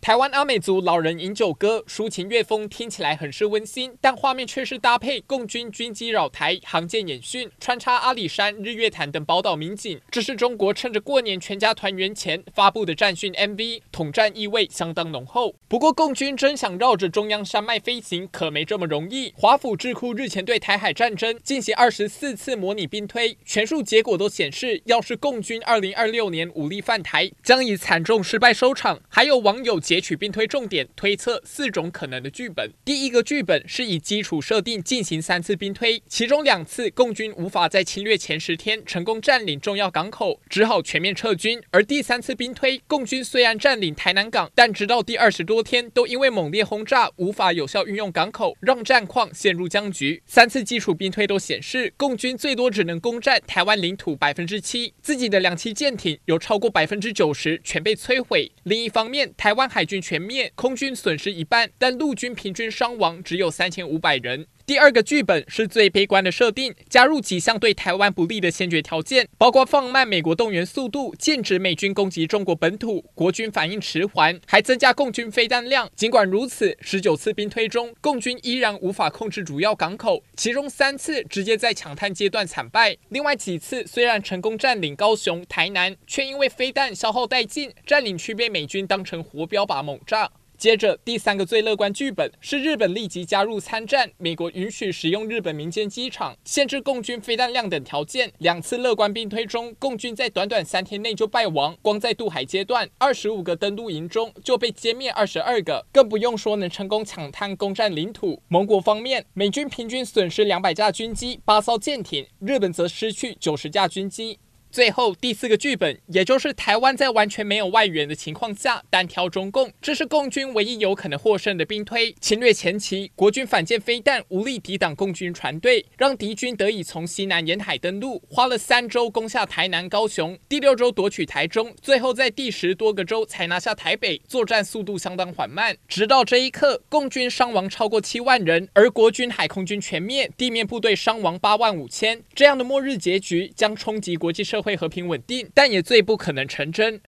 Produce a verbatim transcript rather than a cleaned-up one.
台湾阿美族老人饮酒歌，抒情乐风听起来很是温馨，但画面却是搭配共军军机扰台、航舰演训，穿插阿里山、日月潭等宝岛民警。这是中国趁着过年全家团圆前发布的战训 M V， 统战意味相当浓厚。不过，共军真想绕着中央山脉飞行，可没这么容易。华府智库日前对台海战争进行二十四次模拟兵推，全数结果都显示，要是共军二零二六年武力犯台，将以惨重失败收场。还有网友截取并推重点，推测四种可能的剧本。第一个剧本是以基础设定进行三次兵推，其中两次共军无法在侵略前十天成功占领重要港口，只好全面撤军。而第三次兵推，共军虽然占领台南港，但直到第二十多天都因为猛烈轰炸无法有效运用港口，让战况陷入僵局。三次基础兵推都显示，共军最多只能攻占台湾领土百分之七，自己的两栖舰艇有超过百分之九十全被摧毁。另一方面，台湾海海军全灭，空军损失一半，但陆军平均伤亡只有三千五百人。第二个剧本是最悲观的设定，加入几项对台湾不利的先决条件，包括放慢美国动员速度，禁止美军攻击中国本土，国军反应迟缓，还增加共军飞弹量。尽管如此，十九次兵推中，共军依然无法控制主要港口，其中三次直接在抢滩阶段惨败。另外几次虽然成功占领高雄、台南，却因为飞弹消耗殆尽，占领区被美军当成活标靶猛炸。接着，第三个最乐观剧本是日本立即加入参战，美国允许使用日本民间机场，限制共军飞弹量等条件。两次乐观兵推中，共军在短短三天内就败亡，光在渡海阶段，二十五个登陆营中就被歼灭二十二个，更不用说能成功抢滩攻占领土。盟国方面，美军平均损失两百架军机、八艘舰艇，日本则失去九十架军机。最后第四个剧本，也就是台湾在完全没有外援的情况下单挑中共，这是共军唯一有可能获胜的兵推。侵略前期，国军反舰飞弹无力抵挡共军船队，让敌军得以从西南沿海登陆，花了三周攻下台南、高雄，第六周夺取台中，最后在第十多个州才拿下台北，作战速度相当缓慢。直到这一刻，共军伤亡超过七万人，而国军海空军全灭，地面部队伤亡八万五千，这样的末日结局将冲击国际社会会和平稳定，但也最不可能成真。